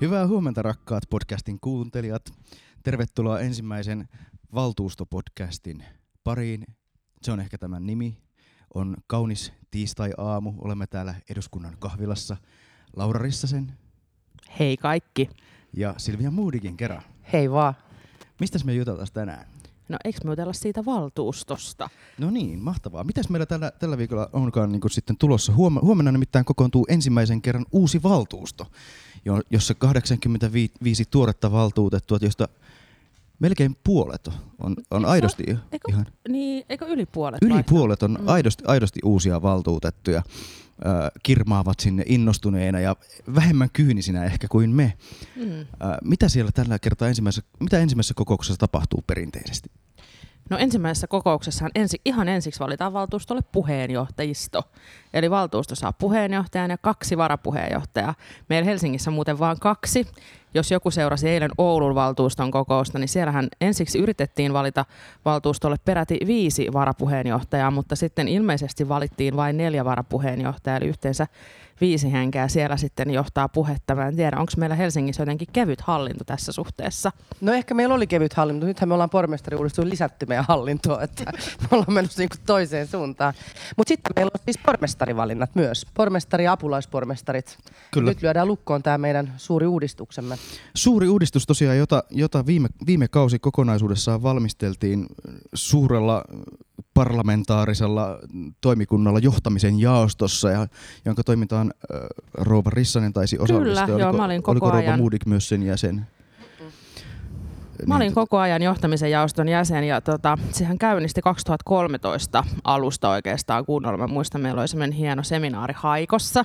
Hyvää huomenta rakkaat podcastin kuuntelijat. Tervetuloa ensimmäisen valtuustopodcastin pariin. Se on ehkä tämän nimi. On kaunis tiistai-aamu. Olemme täällä eduskunnan kahvilassa. Laura Rissasen. Hei kaikki. Ja Silvia Moodikin kerran. Hei vaan. Mistäs me jutellaan tänään? No eikö me jutella siitä valtuustosta? No niin, mahtavaa. Mitäs meillä tällä viikolla onkaan niin sitten tulossa? Huomenna nimittäin kokoontuu ensimmäisen kerran uusi valtuusto, jossa 85 tuoretta valtuutettua, joista melkein puolet on aidosti ihan... Niin, eikö yli puolet? Yli puolet on aidosti uusia valtuutettuja. Kirmaavat sinne innostuneena ja vähemmän kyynisinä ehkä kuin me. Mitä siellä tällä kertaa ensimmäisessä kokouksessa tapahtuu perinteisesti? No ensimmäisessä kokouksessahan ihan ensiksi valitaan valtuustolle puheenjohtajisto. Eli valtuusto saa puheenjohtajan ja 2 varapuheenjohtajaa. Meillä Helsingissä muuten vain 2. Jos joku seurasi eilen Oulun valtuuston kokousta, niin siellähän ensiksi yritettiin valita valtuustolle peräti 5 varapuheenjohtajaa, mutta sitten ilmeisesti valittiin vain 4 varapuheenjohtajaa, eli yhteensä 5 henkeä siellä sitten johtaa puhetta. Mä en tiedä, onko meillä Helsingissä jotenkin kevyt hallinto tässä suhteessa? No ehkä meillä oli kevyt hallinto, nythän me ollaan pormestariuudistuksella lisätty meidän hallintoa, että me ollaan menossa niinku toiseen suuntaan. Mutta sitten meillä on siis pormestarivalinnat myös, pormestari ja apulaispormestarit. Kyllä. Nyt lyödään lukkoon tämä meidän suuri uudistuksemme. Suuri uudistus tosiaan, jota viime kausi kokonaisuudessaan valmisteltiin suurella parlamentaarisella toimikunnalla johtamisen jaostossa, ja jonka toimintaan Roova Rissanen taisi osallistua. Kyllä, joo, mä olin koko ajan. Oliko Roova Moodik myös sen jäsen? Mä olin koko ajan johtamisen jaoston jäsen ja sehän käynnisti 2013 alusta oikeastaan kunnolla. Mä muistan, meillä oli semmoinen hieno seminaari Haikossa,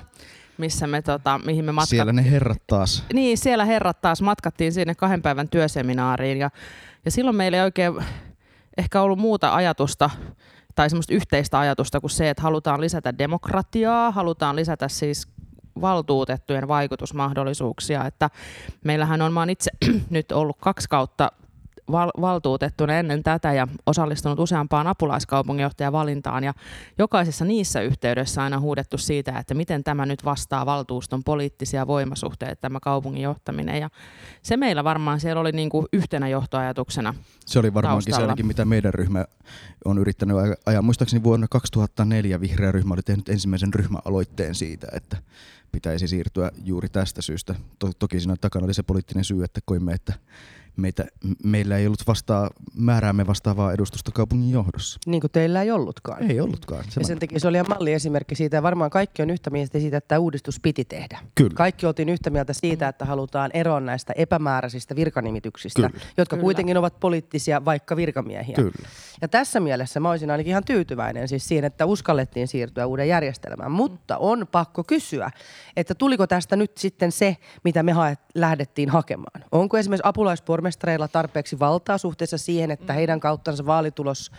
missä me mihin me matkattiin. Siellä ne herrat taas. Niin, siellä herrat taas matkattiin sinne 2 päivän työseminaariin ja silloin meillä ei oikein ehkä ollut muuta ajatusta tai semmoista yhteistä ajatusta kuin se, että halutaan lisätä demokratiaa, halutaan lisätä siis valtuutettujen vaikutusmahdollisuuksia, että meillähän on, mä oon itse nyt ollut 2 kautta valtuutettuna ennen tätä ja osallistunut useampaan apulaiskaupunginjohtajavalintaan ja jokaisessa niissä yhteydessä aina huudettu siitä, että miten tämä nyt vastaa valtuuston poliittisia voimasuhteita, tämä kaupungin johtaminen, ja se meillä varmaan siellä oli niinku yhtenä johtoajatuksena. Se oli varmaankin se ainakin, mitä meidän ryhmä on yrittänyt ajaa. Muistaakseni vuonna 2004 vihreä ryhmä oli tehnyt ensimmäisen ryhmäaloitteen siitä, että pitäisi siirtyä juuri tästä syystä. Toki siinä takana oli se poliittinen syy, että koimme, että meillä ei ollut määräämme vastaavaa edustusta kaupungin johdossa. Niin kuin teillä ei ollutkaan. Ei ollutkaan. Ja sen takia se oli ihan malliesimerkki siitä, ja varmaan kaikki on yhtä mieltä siitä, että tämä uudistus piti tehdä. Kyllä. Kaikki oltiin yhtä mieltä siitä, että halutaan eroon näistä epämääräisistä virkanimityksistä, kyllä, jotka kuitenkin ovat poliittisia, vaikka virkamiehiä. Kyllä. Ja tässä mielessä mä olisin ainakin ihan tyytyväinen siis siihen, että uskallettiin siirtyä uuden järjestelmään. Mutta on pakko kysyä, että tuliko tästä nyt sitten se, mitä me lähdettiin hakemaan. Onko esimerkiksi apulaispormestareilla tarpeeksi valtaa suhteessa siihen, että heidän kauttansa vaalitulos,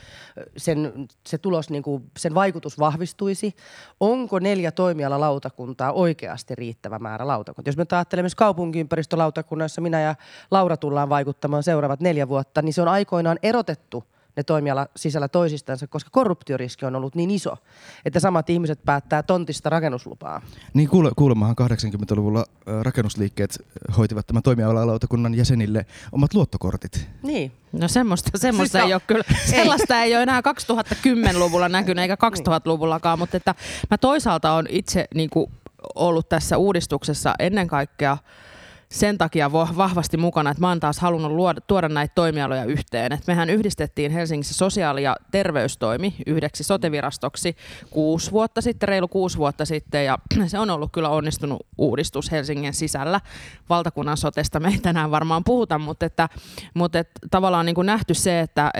sen vaikutus vahvistuisi? Onko 4 toimialalautakuntaa oikeasti riittävä määrä lautakuntaa? Jos me ajattelemme myös kaupunkiympäristölautakunnassa, minä ja Laura tullaan vaikuttamaan seuraavat 4 vuotta, niin se on aikoinaan erotettu ne toimiala sisällä toisistansa, koska korruptioriski on ollut niin iso, että samat ihmiset päättää tontista rakennuslupaa. Niin kuulemahan 80-luvulla rakennusliikkeet hoitivat tämän toimialalautakunnan jäsenille omat luottokortit. Niin. No semmoista ei ole kyllä. Sellaista ei ole enää 2010-luvulla näkynyt eikä 2000-luvullakaan, mutta että mä toisaalta on itse niinku ollut tässä uudistuksessa ennen kaikkea sen takia vahvasti mukana, että mä oon taas halunnut tuoda näitä toimialoja yhteen. Et mehän yhdistettiin Helsingissä sosiaali- ja terveystoimi yhdeksi sotevirastoksi 6 vuotta sitten, ja se on ollut kyllä onnistunut uudistus Helsingin sisällä. Valtakunnan sotesta me ei tänään varmaan puhuta, mutta tavallaan niin kuin nähty se, että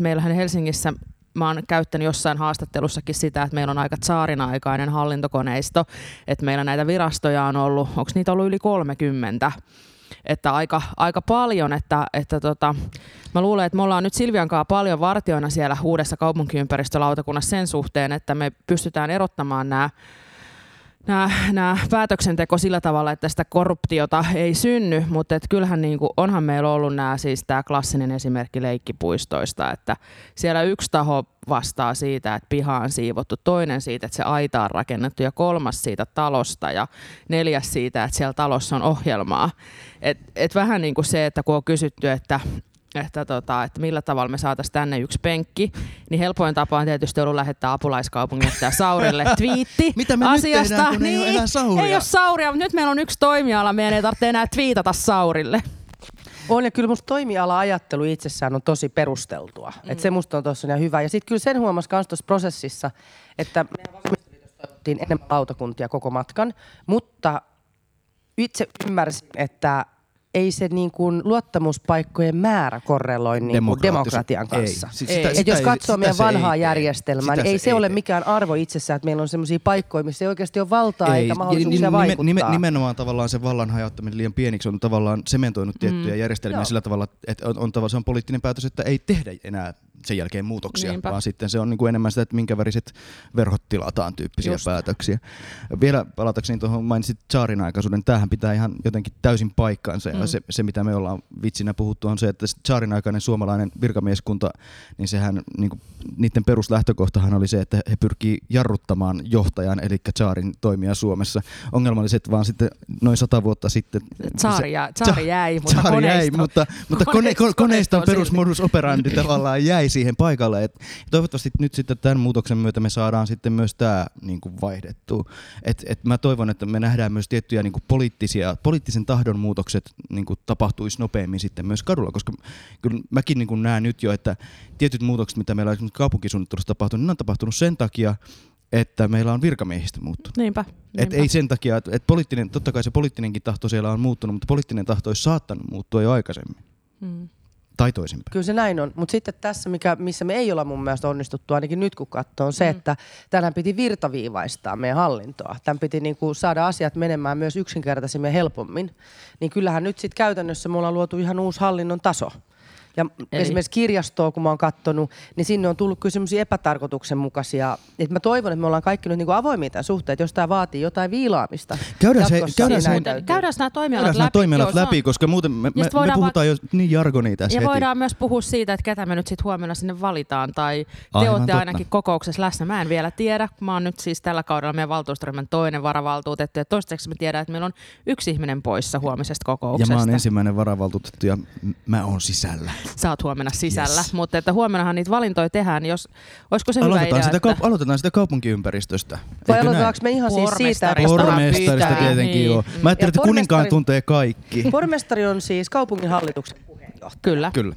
meillähän Helsingissä, mä oon käyttänyt jossain haastattelussakin sitä, että meillä on aika tsaarin-aikainen hallintokoneisto, että meillä näitä virastoja on ollut, onko niitä ollut yli 30, että aika paljon, että mä luulen, että me ollaan nyt Silvian kanssa paljon vartioina siellä uudessa kaupunkiympäristölautakunnassa sen suhteen, että me pystytään erottamaan nämä nämä päätöksenteko sillä tavalla, että sitä korruptiota ei synny, mutta et kyllähän niin kuin, onhan meillä ollut nämä, siis tämä klassinen esimerkki leikkipuistoista, että siellä yksi taho vastaa siitä, että piha on siivottu, toinen siitä, että se aita on rakennettu ja kolmas siitä talosta ja neljäs siitä, että siellä talossa on ohjelmaa. Et vähän niin kuin se, että kun on kysytty, että millä tavalla me saataisiin tänne yksi penkki, niin helpoin tapa on tietysti ollut lähettää apulaiskaupunginjohtaja Saurille twiitti mitä me asiasta. Nyt tehdään, ei ole Sauria? Ei ole Sauria, mutta nyt meillä on yksi toimiala, meidän ei tarvitse enää twiitata Saurille. On, ja kyllä musta toimiala-ajattelu itsessään on tosi perusteltua. Mm. Et se musta on tossa hyvä. Ja sitten kyllä sen huomasi myös tuossa prosessissa, että meidän vasemmistoliitossa toivottiin enemmän lautakuntia koko matkan, mutta itse ymmärsin, että ei se niin kuin luottamuspaikkojen määrä korreloi niin kuin demokratian kanssa. Ei. Sitä jos katsoo meidän vanhaa järjestelmää, niin ei se ole mikään arvo itsessään, että meillä on sellaisia paikkoja, missä ei oikeasti ole valtaa eikä mahdollisuuksia vaikuttaa. Nimenomaan tavallaan se vallan hajauttaminen liian pieniksi on tavallaan sementoinut tiettyjä järjestelmiä sillä tavalla, että se on poliittinen päätös, että ei tehdä enää sen jälkeen muutoksia, vaan sitten se on niin kuin enemmän sitä, että minkä väriset verhot tilataan tyyppisiä päätöksiä. Vielä palatakseni tuohon, mainitsit tsaarinaikaisuuden. Tämähän pitää ihan jotenkin täysin paikkaansa. Se, mitä me ollaan vitsinä puhuttu, on se, että tsaarinaikainen suomalainen virkamieskunta, niin sehän, niin kuin, niiden peruslähtökohtahan oli se, että he pyrkii jarruttamaan johtajan, eli tsaarin toimia Suomessa. Ongelmalliset vaan sitten noin 100 vuotta sitten... Tsaari jäi, mutta koneista on perusmodus operandi tavallaan jäi siihen paikalle. Et toivottavasti nyt sitten tämän muutoksen myötä me saadaan sitten myös tämä niin kuin vaihdettua. Et mä toivon, että me nähdään myös tiettyjä niin kuin poliittisen tahdon muutokset niin kuin tapahtuisi nopeammin sitten myös kadulla, koska kyllä mäkin niin kuin näen nyt jo, että tietyt muutokset, mitä meillä on esimerkiksi kaupunkisuunnittelussa tapahtunut, ne on tapahtunut sen takia, että meillä on virkamiehistä muuttunut. Niinpä. Ei sen takia, että poliittinen, totta kai se poliittinenkin tahto siellä on muuttunut, mutta poliittinen tahto olisi saattanut muuttua jo aikaisemmin. Tai toisinpäin. Kyllä se näin on, mutta sitten tässä, missä me ei olla mun mielestä onnistuttu, ainakin nyt kun katsoo, on se, että tämän piti virtaviivaistaa meidän hallintoa. Tämän piti niinku saada asiat menemään myös yksinkertaisemmin ja helpommin. Niin kyllähän nyt sitten käytännössä me ollaan luotu ihan uusi hallinnon taso. Ja esimerkiksi kirjastoa, kun mä oon katsonut, niin sinne on tullut kyllä semmoisia epätarkoituksenmukaisia. Että mä toivon, että me ollaan kaikki nyt niin kuin avoimia tämän suhteen, että jos tämä vaatii jotain viilaamista. Käydään nämä toimialat läpi, koska muuten me puhutaan jo niin jargonia tässä heti. Ja voidaan myös puhua siitä, että ketä me nyt sitten huomenna sinne valitaan, tai te olette ainakin kokouksessa läsnä. Mä en vielä tiedä, kun mä oon nyt siis tällä kaudella meidän valtuustoryhmän toinen varavaltuutettu, ja toistaiseksi me tiedän, että meillä on yksi ihminen poissa huomisesta kokouksesta. Ja mä oon ensimmäinen varavaltuutettu, ja mä oon sisällä. Sä oot huomenna sisällä, mutta että huomennahan niitä valintoja tehdään, jos olisiko se hyvä idea, että... Aloitetaan sitä kaupunkiympäristöstä. Vai aloitetaanko me ihan siis siitä... Pormestarista tietenkin joo. Mä ajattelin, että kuninkaan tuntee kaikki. Pormestari on siis kaupunginhallituksen puheenjohtaja. Kyllä.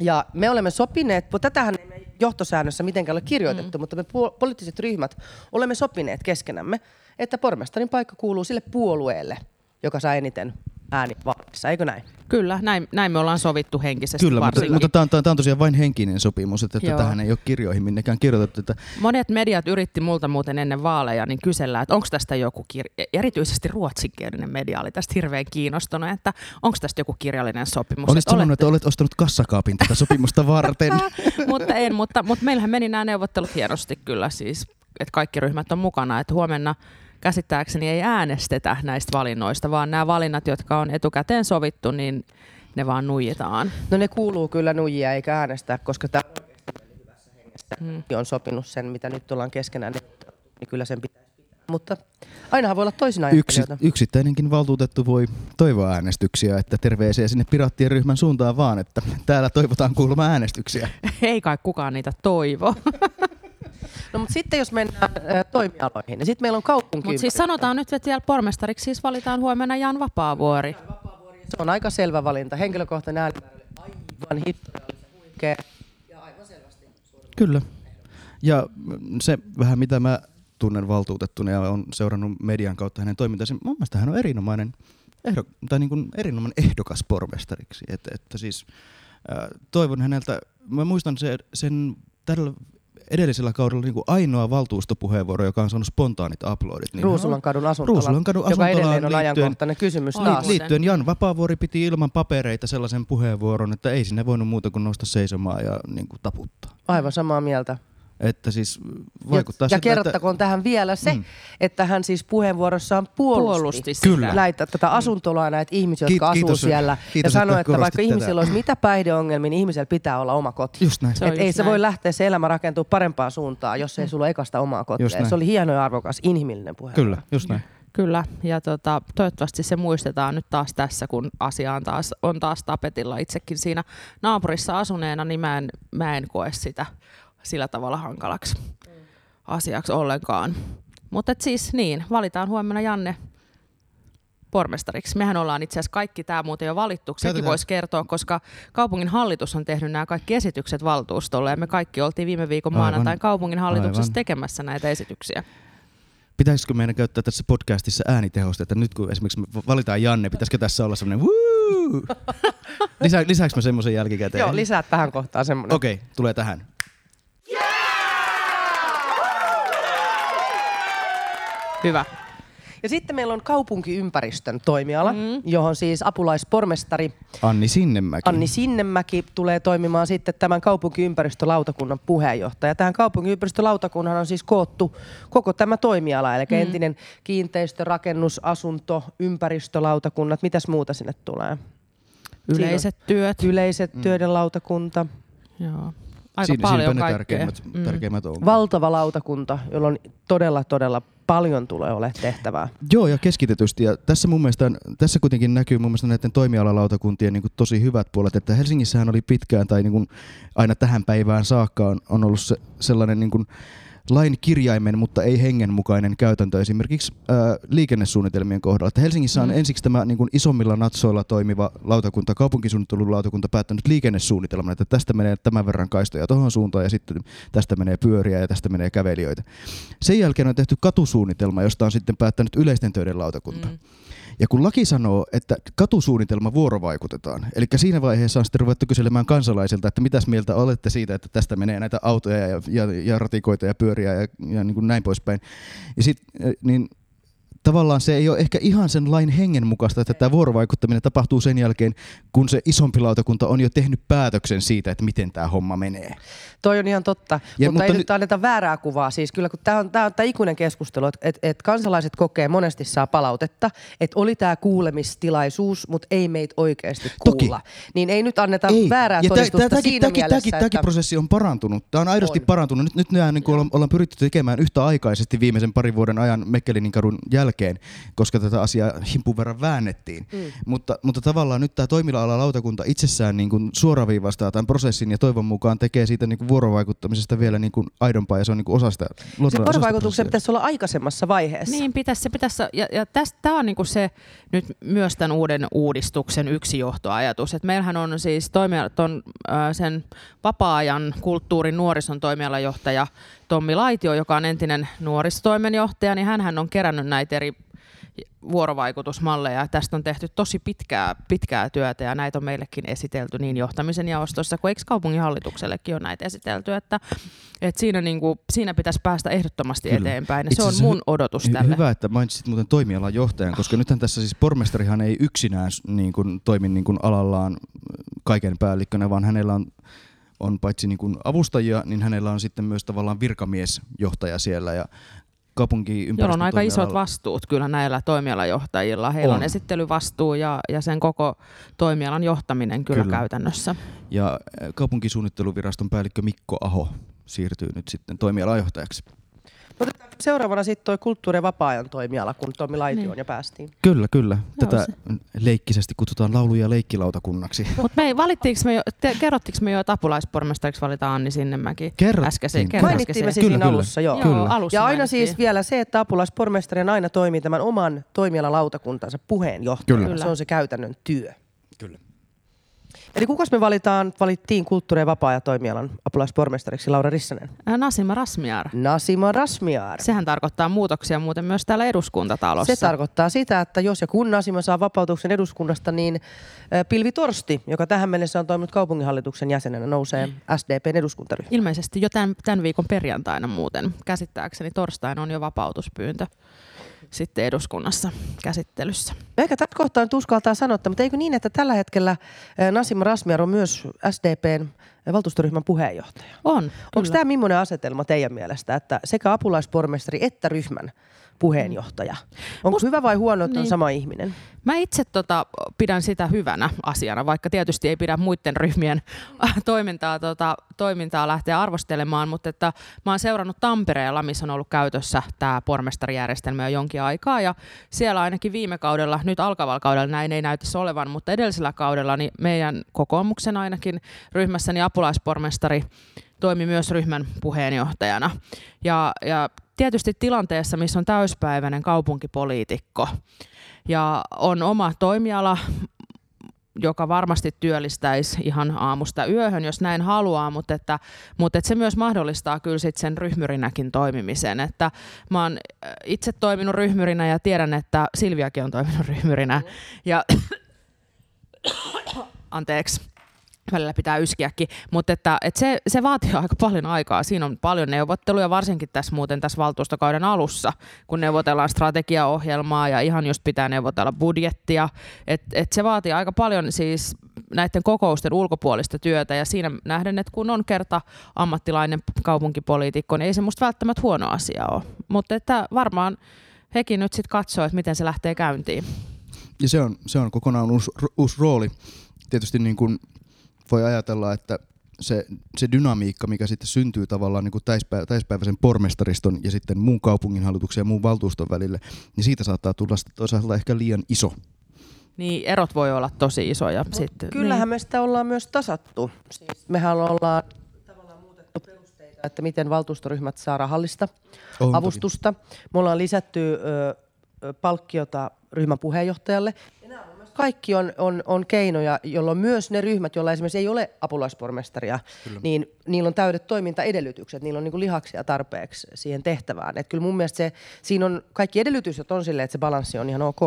Ja me olemme sopineet, tätähän ei meidän johtosäännössä mitenkään ole kirjoitettu, mutta me poliittiset ryhmät olemme sopineet keskenämme, että pormestarin paikka kuuluu sille puolueelle, joka saa eniten äänivallassa, eikö näin? Kyllä, näin me ollaan sovittu henkisesti. Kyllä, mutta tämä on tosiaan vain henkinen sopimus, että tähän ei ole kirjoihin minnekään kirjoitettu. Että... Monet mediat yritti multa muuten ennen vaaleja niin kysellä, että onko tästä joku erityisesti ruotsinkielinen media oli tästä hirveän kiinnostunut, että onko tästä joku kirjallinen sopimus. Olet sanonut, että olet ostanut kassakaapin tätä sopimusta varten. mutta meillähän meni nämä neuvottelut hienosti kyllä siis, että kaikki ryhmät on mukana, että huomenna käsittääkseni ei äänestetä näistä valinnoista, vaan nämä valinnat, jotka on etukäteen sovittu, niin ne vaan nuijitaan. No ne kuuluu kyllä nuijia eikä äänestää, koska tämä hyvässä hengessä on sopinut sen, mitä nyt ollaan keskenään, niin kyllä sen pitäisi pitää. Mutta ainahan voi olla toisinaan. Yksittäinenkin valtuutettu voi toivoa äänestyksiä, että terveisiä sinne piraattien ryhmän suuntaan vaan, että täällä toivotaan kuulemma äänestyksiä. Ei kai kukaan niitä toivo. No mutta sitten jos mennään toimialoihin, niin sitten meillä on kaupunkiympäristö. Mutta siis sanotaan nyt, että vielä pormestariksi siis valitaan huomenna Jan Vapaavuori. Se on aika selvä valinta. Henkilökohtainen äänimäärä oli aivan huikea. Ja aivan selvästi. Kyllä. Ja se vähän mitä mä tunnen valtuutettuna ja olen seurannut median kautta hänen toimintaansa, mun mielestä hän on erinomainen, erinomainen ehdokas pormestariksi. Että siis toivon häneltä, mä muistan sen tällä... Edellisellä kaudella niin kuin ainoa valtuustopuheenvuoro, joka on saanut spontaanit aplodit. Niin Ruusulankadun asuntolaan joka edelleen on ajankohtainen kysymys taas. Liittyen Jan Vapaavuori piti ilman papereita sellaisen puheenvuoron, että ei sinne voinut muuta kuin nousta seisomaan ja niin kuin taputtaa. Aivan samaa mieltä. Että siis vaikuttaa ja kerrottakoon että... tähän vielä se, että hän siis puheenvuorossaan puolusti sitä. Läitä tätä asuntolaa näitä ihmisiä, jotka asuu siellä. Kiitos, ja sanoi, että vaikka ihmisillä olisi mitä päihdeongelmia, niin ihmisellä pitää olla oma koti. Just näin. Että ei se voi lähteä se elämä rakentua parempaan suuntaan, jos ei sulla ekasta omaa kotia. Se oli hieno ja arvokas, inhimillinen puheenvuoro. Kyllä, just näin. Kyllä, ja toivottavasti se muistetaan nyt taas tässä, kun asia on taas tapetilla. Itsekin siinä naapurissa asuneena, niin mä en koe sitä sillä tavalla hankalaksi asiaksi ollenkaan. Mutta siis niin, valitaan huomenna Janne pormestariksi. Mehän ollaan itse asiassa kaikki tämä muuten jo valittu. Sekin voisi kertoa, koska kaupungin hallitus on tehnyt nämä kaikki esitykset valtuustolle. Ja me kaikki oltiin viime viikon maanantain kaupungin hallituksessa tekemässä näitä esityksiä. Pitäisikö meidän käyttää tässä podcastissa äänitehosta, että nyt kun esimerkiksi me valitaan Janne, pitäisikö tässä olla semmoinen wuu? Lisääks mä semmoisen jälkikäteen? Joo, lisää tähän kohtaan semmoinen. Okei, tulee tähän. Yeah! Hyvä. Ja sitten meillä on kaupunkiympäristön toimiala, johon siis apulaispormestari Anni Sinnemäki tulee toimimaan sitten tämän kaupunkiympäristölautakunnan puheenjohtaja. Tähän kaupunkiympäristölautakunnan on siis koottu koko tämä toimiala, eli entinen kiinteistö, rakennus, asunto, ympäristölautakunnat. Mitäs muuta sinne tulee? Yleiset työiden lautakunta. Joo. Aika paljon kaikkea. Tärkeimmät on. Valtava lautakunta, jolla on todella paljon tulee olemaan tehtävää. Joo, ja keskitetysti. Ja tässä mun mielestä, tässä kuitenkin näkyy mun mielestä näiden toimialalautakuntien niin kuin tosi hyvät puolet. Että Helsingissähän oli pitkään tai niin kuin aina tähän päivään saakka on ollut se, sellainen niin kuin lain kirjaimen, mutta ei hengen mukainen käytäntö esimerkiksi liikennesuunnitelmien kohdalla. Että Helsingissä on ensiksi tämä niin kuin isommilla natsoilla toimiva lautakunta, kaupunkisuunnittelulautakunta päättänyt liikennesuunnitelman, että tästä menee tämän verran kaistoja tuohon suuntaan ja sitten tästä menee pyöriä ja tästä menee kävelijöitä. Sen jälkeen on tehty katusuunnitelma, josta on sitten päättänyt yleisten töiden lautakunta. Ja kun laki sanoo, että katusuunnitelma vuorovaikutetaan, eli siinä vaiheessa on sitten ruvettu kyselemään kansalaisilta, että mitäs mieltä olette siitä, että tästä menee näitä autoja ja ratikoita ja pyöriä ja niin kuin näin poispäin. Ja sit, niin tavallaan se ei ole ehkä ihan sen lain hengen mukaista, että tämä vuorovaikuttaminen tapahtuu sen jälkeen, kun se isompi lautakunta on jo tehnyt päätöksen siitä, että miten tämä homma menee. Toi on ihan totta, mutta ei nyt anneta väärää kuvaa. Siis kyllä, kun tämä on tämä ikuinen keskustelu, että kansalaiset kokee monesti saa palautetta, että oli tämä kuulemistilaisuus, mutta ei meitä oikeasti kuulla. Toki. Niin ei nyt anneta väärää todistusta siinä mielessä. Tämäkin prosessi on parantunut. Tämä on aidosti parantunut. Nyt nämä niin ollaan pyritty tekemään yhtäaikaisesti viimeisen parin vuoden ajan Mekkelininkarun jälkeen, koska tätä asiaa himpun verran väännettiin. Mutta tavallaan nyt tämä toimiala-lautakunta itsessään niin kuin suoraviivastaa tämän prosessin ja toivon mukaan tekee siitä niin kuin vuorovaikuttamisesta vielä niin kuin aidompaa ja se on niin kuin osa sitä. Se vuorovaikutuksen pitäisi olla aikaisemmassa vaiheessa. Niin pitäisi ja tämä on niin kuin se nyt myös tämän uuden uudistuksen yksi johtoajatus. Et meillähän on siis sen vapaa-ajan kulttuurin nuorison toimialajohtaja Tommi Laitio, joka on entinen nuorisotoimenjohtaja, niin hänhän on kerännyt näitä eri vuorovaikutusmalleja. Tästä on tehty tosi pitkää työtä ja näitä on meillekin esitelty niin johtamisen jaostossa kuin eikö kaupunginhallituksellekin on näitä esitelty. Että siinä, niin kuin, siinä pitäisi päästä ehdottomasti eteenpäin. Se on mun odotus tälle. Hyvä, että mainitsit muuten toimialan johtajan, koska nythän tässä siis pormestarihan ei yksinään niin kuin, toimi niin kuin alallaan kaiken päällikkönä, vaan hänellä on paitsi niin kuin avustajia, niin hänellä on sitten myös tavallaan virkamiesjohtaja siellä ja jolla on aika isot vastuut kyllä näillä toimialajohtajilla. Heillä on esittelyvastuu ja sen koko toimialan johtaminen kyllä käytännössä. Ja kaupunkisuunnitteluviraston päällikkö Mikko Aho siirtyy nyt sitten toimialajohtajaksi. Otetaan seuraavana sitten tuo kulttuuri- ja vapaa-ajan toimiala, kun Tommi Laitioon ja päästiin. Kyllä. Tätä leikkisesti kutsutaan laulu- ja leikkilautakunnaksi. Mutta kerrottiinko me jo, että apulaispormestariksi valitaan Anni Sinnemäki? Kerrottiin. Mainittiin me siinä alussa, joo. Alussa ja aina mainittiin. Siis vielä se, että apulaispormestari aina toimii tämän oman toimialalautakuntansa puheenjohtajana. Kyllä. Se on se käytännön työ. Kyllä. Eli kukas me valittiin kulttuuri- ja vapaa-ajan toimialan apulaispormestariksi Laura Rissanen? Nasima Razmyar. Sehän tarkoittaa muutoksia muuten myös täällä eduskuntatalossa. Se tarkoittaa sitä, että jos ja kun Nasima saa vapautuksen eduskunnasta, niin Pilvi Torsti, joka tähän mennessä on toiminut kaupunginhallituksen jäsenenä, nousee SDP:n eduskuntaryhmään. Ilmeisesti jo tämän viikon perjantaina muuten. Käsittääkseni torstaina on jo vapautuspyyntö. sitten eduskunnassa käsittelyssä. Ehkä tätä kohtaa nyt uskaltaa sanoa, mutta eikö niin, että tällä hetkellä Nasima Razmyar on myös SDPn valtuustoryhmän puheenjohtaja? On. Onko tämä millainen asetelma teidän mielestä, että sekä apulaispormestari että ryhmän puheenjohtaja? Onko hyvä vai huono, että niin, on sama ihminen? Mä itse pidän sitä hyvänä asiana, vaikka tietysti ei pidä muiden ryhmien toimintaa lähteä arvostelemaan, mutta että mä oon seurannut Tampereella, missä on ollut käytössä tämä pormestarijärjestelmä jo jonkin aikaa, ja siellä ainakin viime kaudella, nyt alkavalla kaudella näin ei näyttäisi olevan, mutta edellisellä kaudella niin meidän kokoomuksen ainakin ryhmässä niin apulaispormestari toimi myös ryhmän puheenjohtajana. Ja tietysti tilanteessa, missä on täyspäiväinen kaupunkipoliitikko ja on oma toimiala, joka varmasti työllistäisi ihan aamusta yöhön, jos näin haluaa, mutta että se myös mahdollistaa kyllä sit sen ryhmyrinäkin toimimisen. Että mä oon itse toiminut ryhmyrinä ja tiedän, että Silviakin on toiminut ryhmyrinä. Ja anteeksi. Välillä pitää yskiäkin, mutta että se vaatii aika paljon aikaa. Siinä on paljon neuvotteluja, varsinkin tässä valtuustokauden alussa, kun neuvotellaan strategiaohjelmaa ja ihan just pitää neuvotella budjettia. Et se vaatii aika paljon siis näiden kokousten ulkopuolista työtä ja siinä nähden, että kun on kerta ammattilainen kaupunkipoliitikko, niin ei se musta välttämättä huono asia ole. Mutta että varmaan hekin nyt sitten katsoo, että miten se lähtee käyntiin. Ja se on kokonaan uusi rooli. Tietysti niin kuin voi ajatella, että se dynamiikka, mikä sitten syntyy tavallaan niin kuin täyspäiväisen pormestariston ja sitten muun kaupunginhallituksen ja muun valtuuston välille, niin siitä saattaa tulla toisaalta ehkä liian iso. Niin, erot voi olla tosi isoja. Sitten, kyllähän niin. Me sitä ollaan myös tasattu. Siis mehän ollaan tavallaan muutettu perusteita, että miten valtuustoryhmät saa rahallista avustusta. Me ollaan lisätty palkkiota ryhmän puheenjohtajalle. Kaikki on keinoja, jolloin myös ne ryhmät, joilla esimerkiksi ei ole apulaispormestaria, niin niillä on täydet toimintaedellytykset, niillä on niin kuin lihaksia tarpeeksi siihen tehtävään. Et kyllä mun mielestä siinä on kaikki edellytykset on silleen, että se balanssi on ihan ok.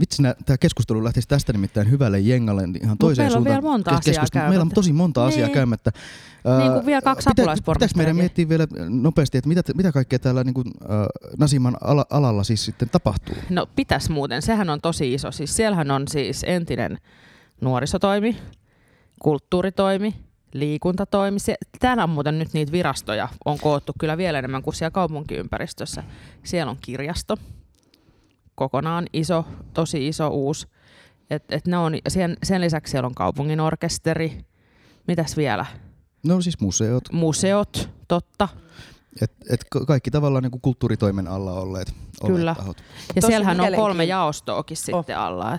Vitsinä tämä keskustelu lähtisi tästä nimittäin hyvälle jengalle ihan toiseen suuntaan. Meillä on tosi monta asiaa käymättä. Niin kuin vielä kaksi apulaispormestaria. Pitäisi meidän miettiä vielä nopeasti, että mitä kaikkea täällä niin kuin, Nasiman alalla siis sitten tapahtuu? No pitäisi muuten, sehän on tosi iso. Siis siellähän on siis entinen nuorisotoimi, kulttuuritoimi, liikuntatoimi. Täällä on muuten nyt niitä virastoja on koottu kyllä vielä enemmän kuin siellä kaupunkiympäristössä. Siellä on kirjasto. Kokonaan iso, tosi iso uusi. Et ne on, sen lisäksi siellä on kaupungin orkesteri. Mitäs vielä? No siis museot. Museot, totta. Et kaikki tavallaan niin kuin kulttuuritoimen alla olleet tahot. Ja siellähän on kolme jaostoakin sitten alla.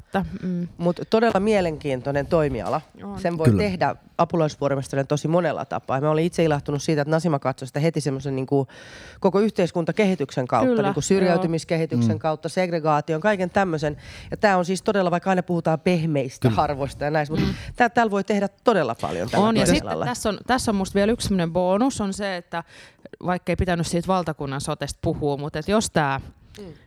Mutta todella mielenkiintoinen toimiala. On. Sen voi tehdä apulaisvuoromestarin tosi monella tapaa. Mä olin itse ilahtunut siitä, että Nasima katsoi sitä heti semmoisen niin kuin koko yhteiskuntakehityksen kautta, niin kuin syrjäytymiskehityksen kautta, segregaation, kaiken tämmöisen. Ja tää on siis todella, vaikka aina puhutaan pehmeistä harvoista ja näistä, mutta täällä voi tehdä todella paljon tällä on, ja sitten tässä on musta vielä yksi semmoinen bonus on se, että vaikka ei pitänyt siitä valtakunnan sotesta puhua, mutta että jos tämä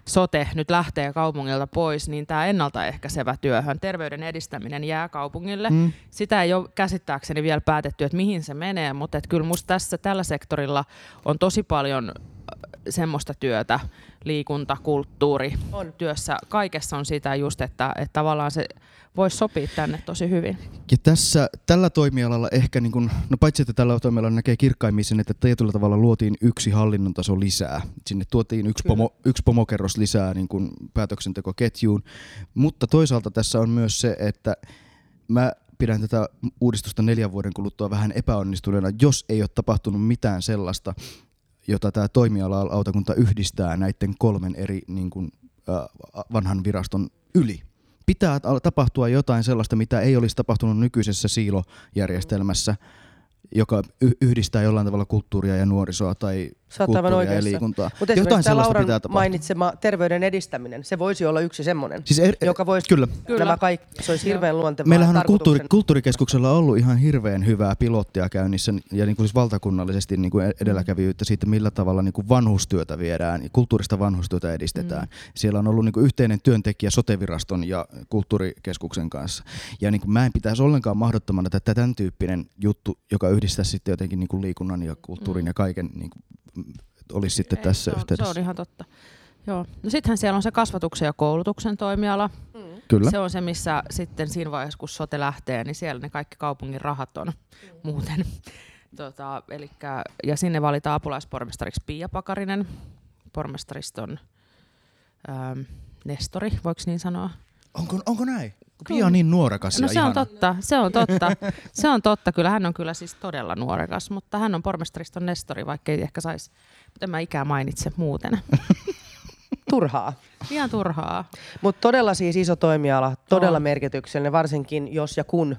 sote nyt lähtee kaupungilta pois, niin tämä ennaltaehkäisevä työhön, terveyden edistäminen jää kaupungille. Sitä ei ole käsittääkseni vielä päätetty, että mihin se menee, mutta että kyllä musta tällä sektorilla on tosi paljon semmoista työtä, liikunta, kulttuuri, työssä. Kaikessa on sitä just, että tavallaan se voisi sopia tänne tosi hyvin. Ja tällä toimialalla ehkä, niin kun, no paitsi että tällä toimialalla näkee kirkkaimmin sen, että tietyllä tavalla luotiin yksi hallinnon taso lisää. Sinne tuotiin yksi pomokerros lisää niin kun päätöksentekoketjuun. Mutta toisaalta tässä on myös se, että mä pidän tätä uudistusta 4 vuoden kuluttua vähän epäonnistuneena, jos ei ole tapahtunut mitään sellaista, jota tämä toimiala-lautakunta yhdistää näiden 3 eri niin kuin, vanhan viraston yli. Pitää tapahtua jotain sellaista, mitä ei olisi tapahtunut nykyisessä siilojärjestelmässä, joka yhdistää jollain tavalla kulttuuria ja nuorisoa tai kulttuuria ja liikuntaa. Mutta esimerkiksi tämä Lauran mainitsema terveyden edistäminen, se voisi olla yksi semmoinen, siis joka voisi nämä kaikki, se olisi hirveän luontevaa. Meillähän on kulttuurikeskuksella ollut ihan hirveän hyvää pilottia käynnissä ja niin kuin siis valtakunnallisesti niin kuin edelläkävijyyttä siitä, millä tavalla niin kuin vanhustyötä viedään ja kulttuurista vanhustyötä edistetään. Siellä on ollut niin kuin yhteinen työntekijä soteviraston ja kulttuurikeskuksen kanssa. Ja niin kuin mä en pitäisi ollenkaan mahdottomana tätä tämän tyyppinen juttu, joka yhdistää sitten jotenkin niin kuin liikunnan ja kulttuurin ja kaiken niin kuin olisi sitten tässä yhteydessä. Se on ihan totta. Joo. No sittenhän siellä on se kasvatuksen ja koulutuksen toimiala. Mm. Kyllä. Se on se, missä sitten siinä vaiheessa, kun sote lähtee, niin siellä ne kaikki kaupungin rahat on muuten. Elikkä, ja sinne valitaan apulaispormestariksi Pia Pakarinen, pormestariston nestori, voiko niin sanoa? Onko näin? Pia on niin nuorekas. No se ihana. Se on totta. Kyllä hän on kyllä siis todella nuorekas, mutta hän on pormestariston nestori, vaikka ei ehkä saisi, mutta en mä ikää mainitse muuten. Turhaa. Ihan turhaa. Mutta todella siis iso toimiala, todella merkityksellinen, varsinkin jos ja kun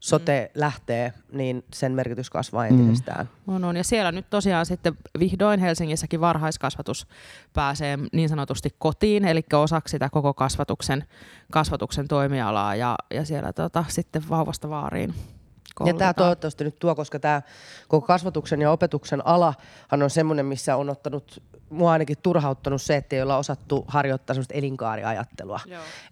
sote lähtee, niin sen merkitys kasvaa entisestään. On. Ja siellä nyt tosiaan sitten vihdoin Helsingissäkin varhaiskasvatus pääsee niin sanotusti kotiin, eli osaksi sitä koko kasvatuksen toimialaa ja siellä sitten vauvasta vaariin. Ja tämä toivottavasti nyt tuo, koska tämä koko kasvatuksen ja opetuksen alahan on semmoinen, missä on ottanut, mua ainakin turhauttanut se, että ei olla osattu harjoittaa semmoista elinkaariajattelua.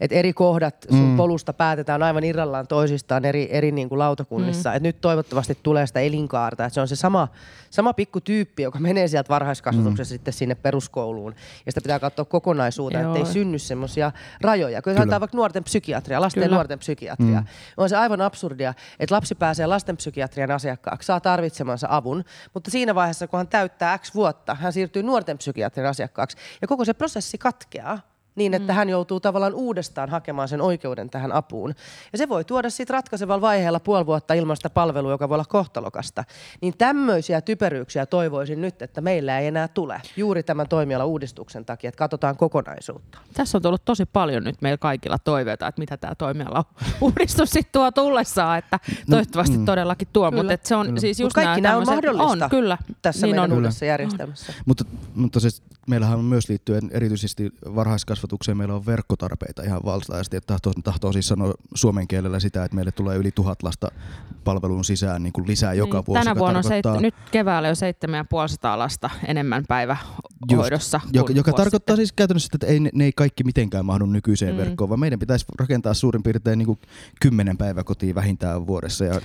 Että eri kohdat sun polusta päätetään aivan irrallaan toisistaan eri niin kuin lautakunnissa. Et nyt toivottavasti tulee sitä elinkaarta. Et se on se sama pikku tyyppi, joka menee sieltä varhaiskasvatuksessa sitten sinne peruskouluun. Ja sitä pitää katsoa kokonaisuuteen, ettei synny semmoisia rajoja. Kun sanotaan vaikka lasten ja nuorten psykiatria. On se aivan absurdia, että lapsi pääsee lastenpsykiatrian asiakkaaksi, saa tarvitsemansa avun, mutta siinä vaiheessa, kun hän täyttää X vuotta, hän siirtyy nuorten psykiatrian asiakkaaksi ja koko se prosessi katkeaa niin, että hän joutuu tavallaan uudestaan hakemaan sen oikeuden tähän apuun. Ja se voi tuoda siitä ratkaisevalla vaiheella puoli vuotta ilman sitä palvelua, joka voi olla kohtalokasta. Niin tämmöisiä typeryyksiä toivoisin nyt, että meillä ei enää tule juuri tämän toimiala-uudistuksen takia, että katsotaan kokonaisuutta. Tässä on tullut tosi paljon nyt meillä kaikilla toiveita, että mitä tämä toimiala-uudistus sitten tuo tullessaan, että toivottavasti todellakin tuo. Mutta siis kaikki nämä on mahdollista tässä niin meidän uudessa järjestelmässä. Mutta siis meillähän on myös liittyen erityisesti varhaiskasvatukseen. Meillä on verkkotarpeita ihan valtaisesti, että tahtoo siis sanoa suomen kielellä sitä, että meille tulee yli 1000 lasta palveluun sisään niin kuin lisää joka vuosi. Tänä vuonna nyt keväällä on 750 lasta enemmän päivähoidossa. Joka tarkoittaa sitten siis käytännössä, että ne ei kaikki mitenkään mahdu nykyiseen verkkoon, vaan meidän pitäisi rakentaa suurin piirtein niin kuin 10 päiväkotia vähintään vuodessa ja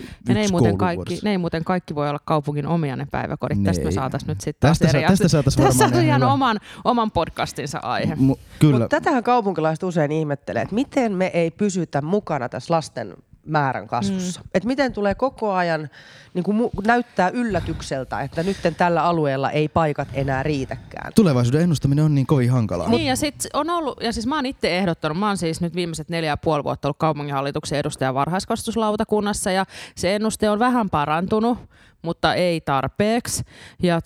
ne ei muuten kaikki voi olla kaupungin omia ne päiväkodit. Ne tästä me saataisiin nyt sitten tästä on ihan oman podcastinsa aihe. Kyllä. Tätähän kaupunkilaiset usein ihmettelee, että miten me ei pysytä mukana tässä lasten määrän kasvussa. Että miten tulee koko ajan niin kuin näyttää yllätykseltä, että nyt tällä alueella ei paikat enää riitäkään. Tulevaisuuden ennustaminen on niin kovin hankalaa. Niin ja sitten on ollut, ja siis mä oon itse ehdottanut, mä oon siis nyt viimeiset 4,5 vuotta ollut kaupunginhallituksen edustaja varhaiskasvatuslautakunnassa ja se ennuste on vähän parantunut, mutta ei tarpeeksi ja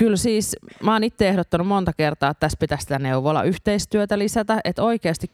kyllä siis, mä oon itse ehdottanut monta kertaa, että tässä pitäisi sitä neuvola-yhteistyötä lisätä, että oikeasti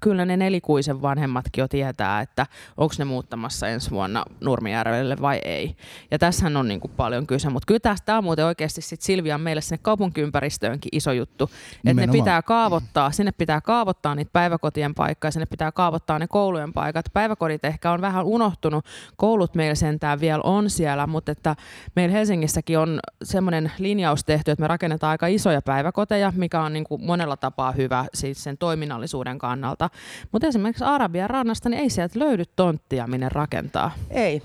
kyllä ne nelikuisen vanhemmatkin jo tietää, että onko ne muuttamassa ensi vuonna Nurmijärvelle vai ei. Ja tässähän on niin kuin paljon kyse, mutta kyllä tästä on muuten oikeasti sit Silvian meille sinne kaupunkiympäristöönkin iso juttu, että ne pitää kaavoittaa, sinne pitää kaavoittaa niitä päiväkotien paikkaa, sinne pitää kaavoittaa ne koulujen paikat. Päiväkodit ehkä on vähän unohtunut, koulut meillä sentään vielä on siellä, mutta että meillä Helsingissäkin on semmoinen linjaus tehty, että me rakennetaan aika isoja päiväkoteja, mikä on niin kuin monella tapaa hyvä siis sen toiminnallisuuden kannalta. Mutta esimerkiksi Arabian rannasta niin ei sieltä löydy tonttia, minne rakentaa. Ei.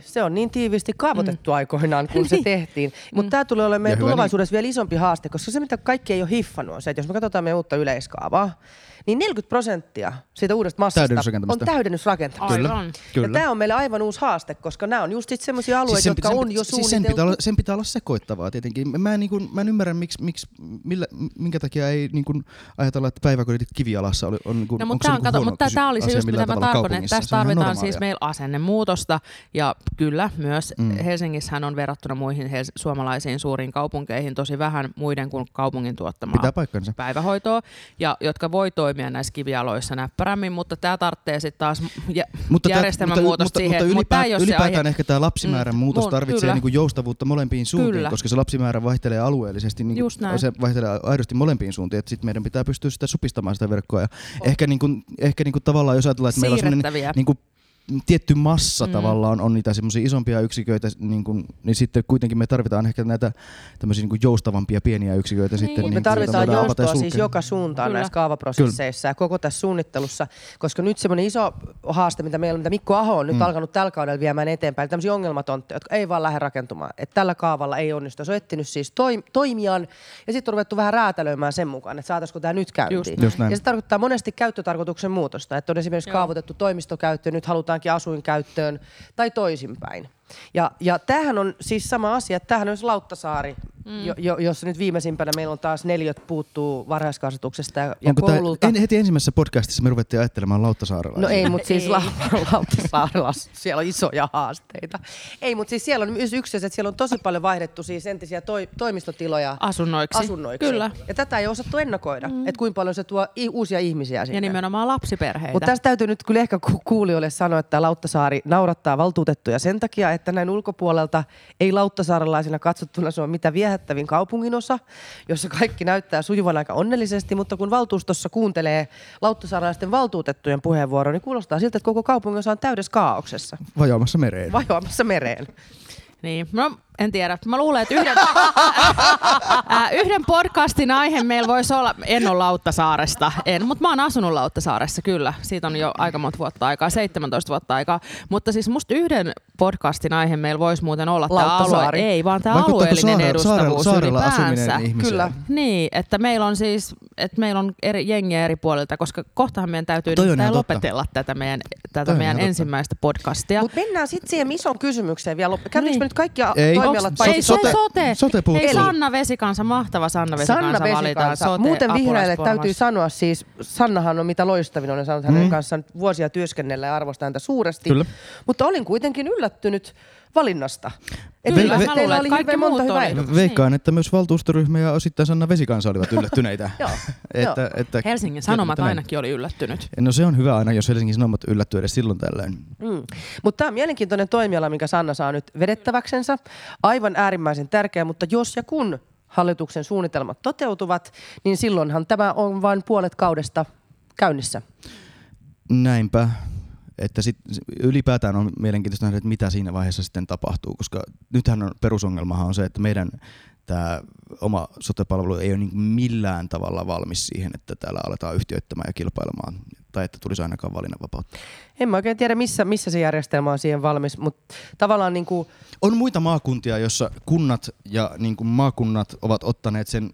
Se on niin tiiviisti kaavoitettu aikoinaan, kun se tehtiin. Mutta tämä tulee olemaan meidän tulevaisuudessa vielä isompi haaste, koska se, mitä kaikki ei ole hiffannut, on se, että jos me katsotaan meidän uutta yleiskaavaa, niin 40% siitä uudesta massasta on täydennysrakentamista. Ja tämä on meille aivan uusi haaste, koska nämä on just sellaisia alueita, jotka on jo suunniteltu. Sen pitää olla sekoittavaa tietenkin. Mä en ymmärrä, minkä takia ei niin kuin ajatella, että päiväkodit kivialassa on huono asia millään tavalla kaupungissa. Mutta tämä oli se just, mitä mä tarkoitan, että tässä tarvitaan siis meillä asennemuutosta. Ja kyllä myös Helsingissähän on verrattuna muihin suomalaisiin suuriin kaupunkeihin tosi vähän muiden kuin kaupungin tuottamaa päivähoitoa, ja jotka voi toimia näissä kivialoissa näppärämmin, mutta tämä tarvitsee sitten taas järjestelmämuutosta siihen. Mutta ylipäätään ehkä tämä lapsimäärän muutos tarvitsee niinku joustavuutta molempiin suuntiin, koska se lapsimäärä vaihtelee alueellisesti, niinku se vaihtelee aidosti molempiin suuntiin, että sitten meidän pitää pystyä sitä supistamaan sitä verkkoa. Ja ehkä tavallaan jos ajatellaan, että meillä on sellainen tietty massa tavallaan on niitä semmoisia isompia yksiköitä, niin, kun, niin sitten kuitenkin me tarvitaan ehkä näitä tämmöisiä niin joustavampia pieniä yksiköitä. Niin, sitten, me tarvitaan joustoa siis joka suuntaan näissä kaavaprosesseissa ja koko tässä suunnittelussa, koska nyt semmoinen iso haaste, mitä meillä on, mitä Mikko Aho on nyt alkanut tällä kaudella viemään eteenpäin, eli tämmöisiä ongelmatontteja, jotka ei vaan lähde rakentumaan, että tällä kaavalla ei onnistu. Se on etsinyt siis toimijan ja sitten on ruvettu vähän räätälöimään sen mukaan, että saataisiko tämä nyt käyntiin. Ja se tarkoittaa monesti käyttötarkoituksen muutosta, että on esimerkiksi kaavoitettu toimistokäyttöön, nyt halutaankin asuinkäyttöön tai toisinpäin. Ja tämähän on siis sama asia, että tämähän on Lauttasaari, jossa nyt viimeisimpänä meillä on taas 4 puuttuu varhaiskasvatuksesta ja koululta. Heti ensimmäisessä podcastissa me ruvettiin ajattelemaan Lauttasaarella. No ei, mutta siis Lauttasaarella siellä on isoja haasteita. Ei, mutta siis siellä on yksi, että siellä on tosi paljon vaihdettu siis entisiä toimistotiloja asunnoiksi. Kyllä. Ja tätä ei ole osattu ennakoida, että kuinka paljon se tuo uusia ihmisiä sinne. Ja nimenomaan lapsiperheitä. Mutta tässä täytyy nyt kyllä ehkä kuulijoille sanoa, että Lauttasaari naurattaa valtuutettuja sen takia, että näin ulkopuolelta ei lauttasaarelaisina katsottuna se on mitä viehättävin kaupunginosa, jossa kaikki näyttää sujuvan aika onnellisesti, mutta kun valtuustossa kuuntelee lauttasaarelaisten valtuutettujen puheenvuoroa, niin kuulostaa siltä, että koko kaupunginosa on täydessä kaauksessa. Vajoamassa mereen. Niin, no en tiedä. Mä luulen, että yhden podcastin aihe meillä voisi olla, en ole Lauttasaaresta, mutta mä oon asunut Lauttasaaressa kyllä. Siitä on jo aika monta vuotta aikaa, 17 vuotta aikaa. Mutta siis musta yhden podcastin aihe meillä voisi muuten olla tämä alue. Ei, vaan tämä alueellinen edustavuus ylipäänsä. Kyllä. Niin, että meillä on siis, että meillä on jengiä eri puolilta, koska kohtahan meidän täytyy lopetella tätä meidän ensimmäistä podcastia. Mutta mennään sitten siihen ison kysymykseen vielä. Käytiinkö me nyt kaikkia toimialat paitsi sote? Ei, Sanna Vesikansa, mahtava Sanna Vesikansa valitaan sote. Muuten vihreille täytyy sanoa siis, Sannahan on mitä loistavin, olen sanonut hänen kanssaan vuosia työskennellä ja arvostan häntä suuresti. Kyllä. Mutta olin kuitenkin yllättynyt valinnasta. Kyllä, mä luulen, että kaikki muut oli. Veikkaan, että myös valtuustoryhmä ja osittain Sanna Vesikansa olivat yllättyneitä. että Helsingin Sanomat ainakin oli yllättynyt. No se on hyvä aina, jos Helsingin Sanomat yllättyy edes silloin tällöin. Mutta tämä on mielenkiintoinen toimiala, minkä Sanna saa nyt vedettäväksensä. Aivan äärimmäisen tärkeä, mutta jos ja kun hallituksen suunnitelmat toteutuvat, niin silloinhan tämä on vain puolet kaudesta käynnissä. Näinpä. Että sit ylipäätään on mielenkiintoista nähdä, että mitä siinä vaiheessa sitten tapahtuu, koska nythän perusongelmahan on se, että meidän tämä oma sote-palvelu ei ole niin millään tavalla valmis siihen, että täällä aletaan yhtiöittämään ja kilpailemaan, tai että tulisi ainakaan valinnanvapautta. En mä oikein tiedä, missä se järjestelmä on siihen valmis, mutta tavallaan niin kuin... On muita maakuntia, joissa kunnat ja niin kuin maakunnat ovat ottaneet sen...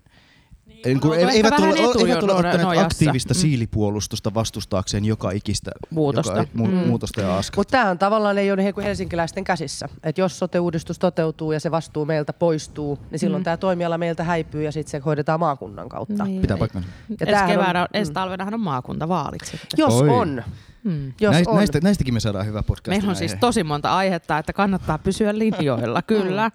Eivät ole ottaneet aktiivista siilipuolustusta vastustaakseen joka ikistä muutosta ja askelta. Mutta tämähän tavallaan ei ole niin kuin helsinkiläisten käsissä. Et jos sote-uudistus toteutuu ja se vastuu meiltä poistuu, niin silloin tämä toimiala meiltä häipyy ja sitten se hoidetaan maakunnan kautta. Niin. Pitää paikkansa. Ensi talvenahan on maakuntavaalit sitten. Jos on. Näistäkin me saadaan hyvä podcast. Meillä on siis tosi monta aihetta, että kannattaa pysyä linjoilla, kyllä.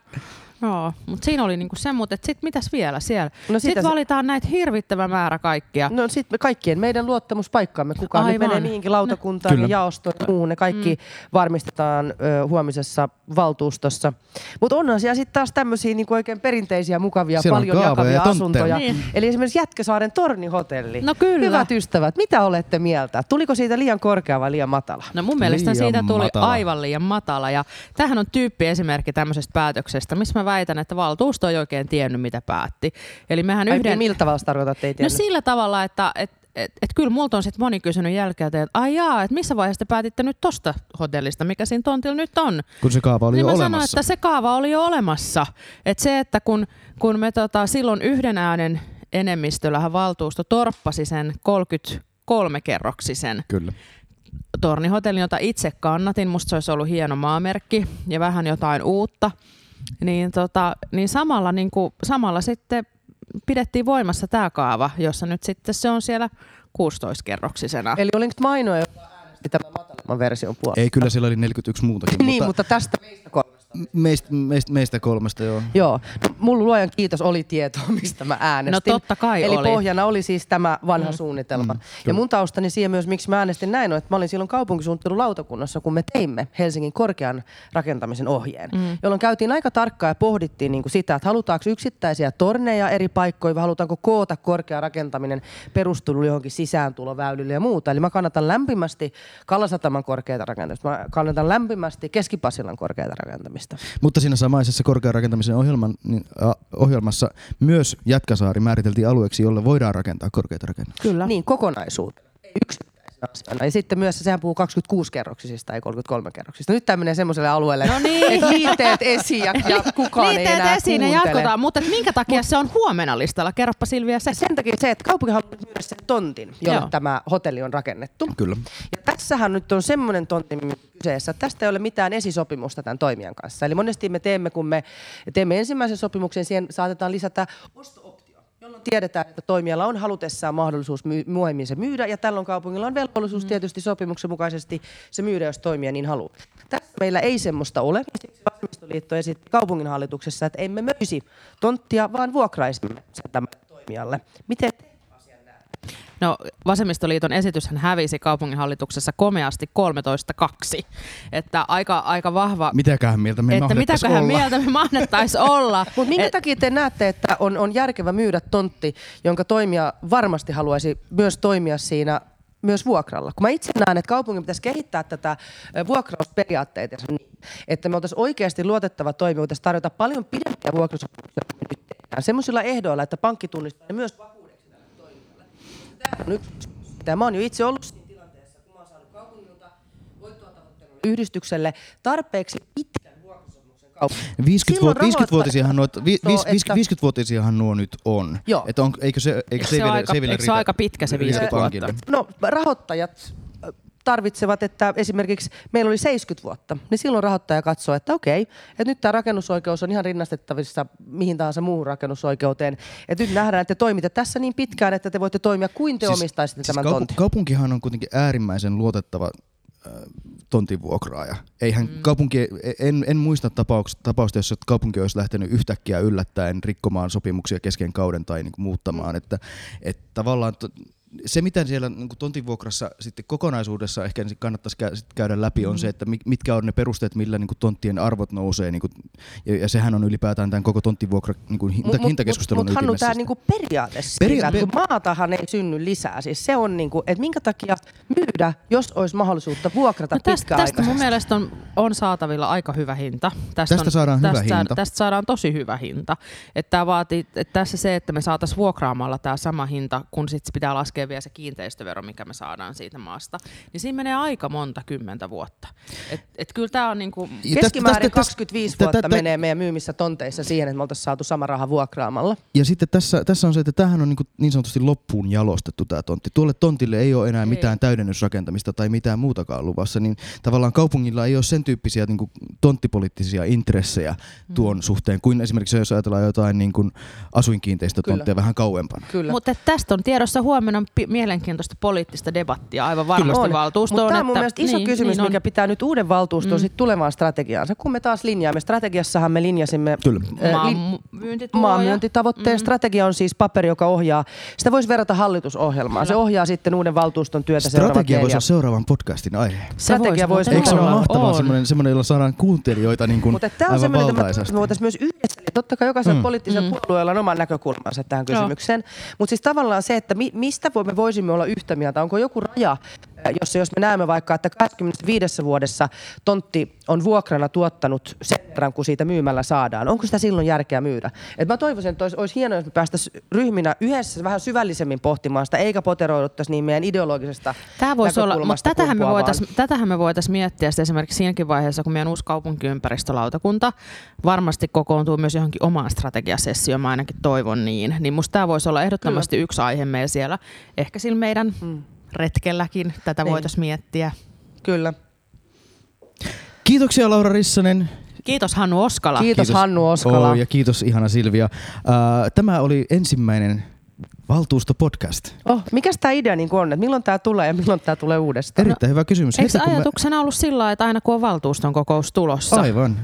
No, mutta siinä oli niinku se, mutta sitten mitäs vielä siellä? No sitten valitaan näitä hirvittävä määrä kaikkia. No sitten kaikkien meidän luottamuspaikkaamme, kukaan nyt menee mihinkin lautakuntaan, jaostoon ja muuhun. Ne kaikki varmistetaan huomisessa valtuustossa. Mutta onhan siellä sitten taas tämmöisiä niinku oikein perinteisiä, mukavia, siellä paljon jakavia ja asuntoja. Niin. Eli esimerkiksi Jätkäsaaren tornihotelli. No kyllä. Hyvät ystävät, mitä olette mieltä? Tuliko siitä liian korkea vai liian matala? No mun mielestä siitä tuli aivan liian matala. Ja tämähän on tyyppiesimerkki tämmöisestä päätöksestä, missä mä väitän, että valtuusto ei oikein tiennyt, mitä päätti. Eli mehän miltä tavalla tarkoitat, ei tiennyt? No sillä tavalla, että kyllä multa on sitten moni kysynyt jälkeen, että missä vaiheessa te päätitte nyt tosta hotellista, mikä siinä tontilla nyt on? Kun se kaava oli jo olemassa. Niin mä sanoin, että se kaava oli jo olemassa. Että se, että kun me silloin yhden äänen enemmistöllähän valtuusto torppasi sen 33-kerroksisen. Kyllä. Tornihotellin, jota itse kannatin. Musta se olisi ollut hieno maamerkki ja vähän jotain uutta. Niin samalla sitten pidettiin voimassa tämä kaava, jossa nyt sitten se on siellä 16-kerroksisena. Eli oliko mainoja, jotka äänesti tämän matalamman version puolesta? Ei, kyllä siellä oli 41 muutakin. Niin, mutta tästä meistä kolmesta. Meistä kolmesta, joo. Joo. No, mulla luojan kiitos oli tietoa, mistä mä äänestin. No totta kai eli oli. Eli pohjana oli siis tämä vanha suunnitelma. Ja mun taustani siihen myös, miksi mä äänestin näin on, että mä olin silloin kaupunkisuunnittelulautakunnassa, kun me teimme Helsingin korkean rakentamisen ohjeen, jolloin käytiin aika tarkkaan ja pohdittiin niin kuin sitä, että halutaanko yksittäisiä torneja eri paikkoihin vai halutaanko koota korkea rakentaminen perustelu johonkin sisääntuloväylille ja muuta. Eli mä kannatan lämpimästi Kalasataman korkeata rakentamista. Mä kannatan lämpimästi Keski-Pasilan korkeata rakentamista. Mutta siinä samaisessa korkean rakentamisen ohjelmassa myös Jätkäsaari määriteltiin alueeksi, jolla voidaan rakentaa korkeita rakennuksia. Kyllä. Niin, kokonaisuutta. Yksittäisenä. Ja sitten myös sehän puhuu 26-kerroksisista, ei 33-kerroksisista. Nyt tämä menee semmoiselle alueelle, no niin, että liitteet esiin ja kukaan liitteet ei enää esiin kuuntele. Ja jatkotaan, mutta minkä takia se on huomenna listalla? Kerropa Silvia se. Sen takia se, että kaupunki haluaa myydä sen tontin, jolle tämä hotelli on rakennettu. Kyllä. Ja tässähän nyt on semmoinen tontti, kyseessä. Tästä ei ole mitään esisopimusta tämän toimijan kanssa. Eli monesti me teemme, kun me teemme ensimmäisen sopimuksen, siihen saatetaan lisätä osto-optio, jolloin tiedetään, että toimijalla on halutessaan mahdollisuus myöhemmin se myydä, ja tällöin kaupungilla on velvollisuus tietysti sopimuksen mukaisesti se myydä, jos toimija niin haluaa. Tässä meillä ei semmoista ole. Vasemmistoliitto esitti kaupunginhallituksessa, että emme möisi tonttia, vaan vuokraisimme sen tämän toimijalle. Miten no, vasemmistoliiton esityshän hävisi kaupunginhallituksessa komeasti 13-2. Että aika vahva... Mitäköhän mieltä me mahdettaisiin olla. Mutta minkä takia te näette, että on järkevä myydä tontti, jonka toimija varmasti haluaisi myös toimia siinä myös vuokralla? Kun mä itse näen, että kaupungin pitäisi kehittää tätä vuokrausperiaatteita niin, että me oltaisiin oikeasti luotettava toimija, voitaisiin tarjota paljon pidempiä vuokrausopimuksia kuin nyt tehdään. Semmoisilla ehdoilla, että pankki tunnistaa ne myös Mä oon jo itse ollut siinä tilanteessa, kun mä oon saanut kaupungilta voittoa tavoittelun yhdistykselle tarpeeksi pitkän vuokrasopimuksen kaupungin. 50-vuotiaisiahan nuo nyt on. Että eikö se ole aika pitkä se 50 vuotta? No rahoittajat tarvitsevat, että esimerkiksi meillä oli 70 vuotta, niin silloin rahoittaja katsoo, että okei, että nyt tämä rakennusoikeus on ihan rinnastettavissa mihin tahansa muuhun rakennusoikeuteen. Että nyt nähdään, että te toimitte tässä niin pitkään, että te voitte toimia kuin te omistaisitte tämän tontin. Kaupunkihan on kuitenkin äärimmäisen luotettava tontinvuokraaja. En muista tapausta, jossa kaupunki olisi lähtenyt yhtäkkiä yllättäen rikkomaan sopimuksia kesken kauden tai niin kuin muuttamaan. Että tavallaan... Se, mitä siellä niin tontinvuokrassa sitten kokonaisuudessa ehkä kannattaisi käydä läpi, on se, että mitkä on ne perusteet, millä niin tonttien arvot nousee. Niin kuin, ja sehän on ylipäätään tämän koko tonttivuokra niin hintakeskustelun ytimessä. Mutta Hannu, tämä periaate siitä, kun maatahan ei synny lisää. Siis se on, niin kuin, että minkä takia myydä, jos olisi mahdollisuutta vuokrata pitkäaikaisesti. Tästä mun mielestä on saatavilla aika hyvä hinta. Tästä saadaan tosi hyvä hinta. Tämä vaatii, että tässä se, että me saataisiin vuokraamalla tämä sama hinta, kun sitten pitää laskea vielä se kiinteistövero, mikä me saadaan siitä maasta, niin siinä menee aika monta kymmentä vuotta. Et kyllä tämä on niinku... Keskimäärin 25 vuotta menee meidän myymissä tonteissa siihen, että me oltaisiin saatu sama raha vuokraamalla. Ja sitten tässä on se, että tämähän on niin sanotusti loppuun jalostettu tämä tontti. Tuolle tontille ei ole enää mitään täydennysrakentamista tai mitään muutakaan luvassa, niin tavallaan kaupungilla ei ole sen tyyppisiä niinku tonttipoliittisia intressejä tuon suhteen, kuin esimerkiksi jos ajatellaan jotain niinku asuinkiinteistötonttia vähän kauempana. Kyllä. Mutta tästä on tiedossa huomenna mielenkiintoista poliittista debattia aivan varmasti on. Valtuustoon. Mutta tämä on mun mielestä iso kysymys, mikä pitää nyt uuden valtuuston tulevaan strategiaansa. Kun me taas linjaamme, strategiassahan me linjasimme maanmyyntitavoitteen. Strategia on siis paperi, joka ohjaa, sitä voisi verrata hallitusohjelmaan. Se ohjaa sitten uuden valtuuston työtä seuraavaksi. Strategia voisi olla seuraavan podcastin aihe. Strategia voisi olla. Eikö se ole mahtavaa semmoinen, jolla saadaan kuuntelijoita niin kuin aivan valtaisasti? Me voitaisiin myös yhdessä, totta kai jokaisella poliittisella puolueella on oman näkökulmansa tähän kysymykseen. Mutta siis tavallaan se, että mistä me voisimme olla yhtä mieltä? Onko joku raja, jos me näemme vaikka, että 25 vuodessa tontti on vuokrana tuottanut sen verran, kun siitä myymällä saadaan? Onko sitä silloin järkeä myydä? Et mä toivoisin, että olisi hienoa, jos me päästäisiin ryhminä yhdessä vähän syvällisemmin pohtimaan sitä, eikä poteroiduttaisi niin meidän ideologisesta näkökulmasta. Tätähän me voitaisiin miettiä esimerkiksi siinäkin vaiheessa, kun meidän uusi kaupunkiympäristölautakunta varmasti kokoontuu myös johonkin omaan strategiasessioon, mä ainakin toivon niin. Niin musta tämä voisi olla ehdottomasti yksi aihe meillä siellä. Ehkä sillä meidän retkelläkin tätä voitaisiin miettiä. Kyllä. Kiitoksia Laura Rissanen. Kiitos Hannu Oskala. Kiitos Hannu Oskala. Ja kiitos ihana Silvia. Tämä oli ensimmäinen Valtuustopodcast. Mikäs tämä idea niin on? Että milloin tämä tulee ja milloin tämä tulee uudestaan? Erittäin hyvä kysymys. Eikö ajatuksena ollut sillä, että aina kun on valtuuston kokous tulossa? Aivan.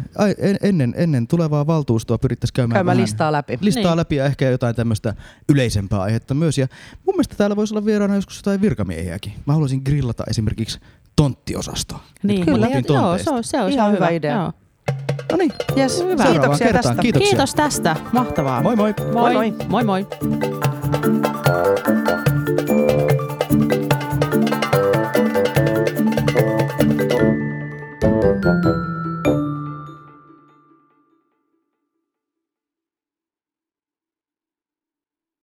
Ennen tulevaa valtuustoa pyrittäisiin käymään listaa läpi. Listaa läpi ja ehkä jotain tämmöistä yleisempää aihetta myös. Ja mun mielestä täällä voisi olla vieraana joskus jotain virkamiehiäkin. Mä haluaisin grillata esimerkiksi tonttiosastoa. Niin, kyllä. Joo, se on ihan hyvä idea. Joo. No niin, yes. Kiitoksia tästä. Mahtavaa. Moi moi. Moi moi. Moi moi.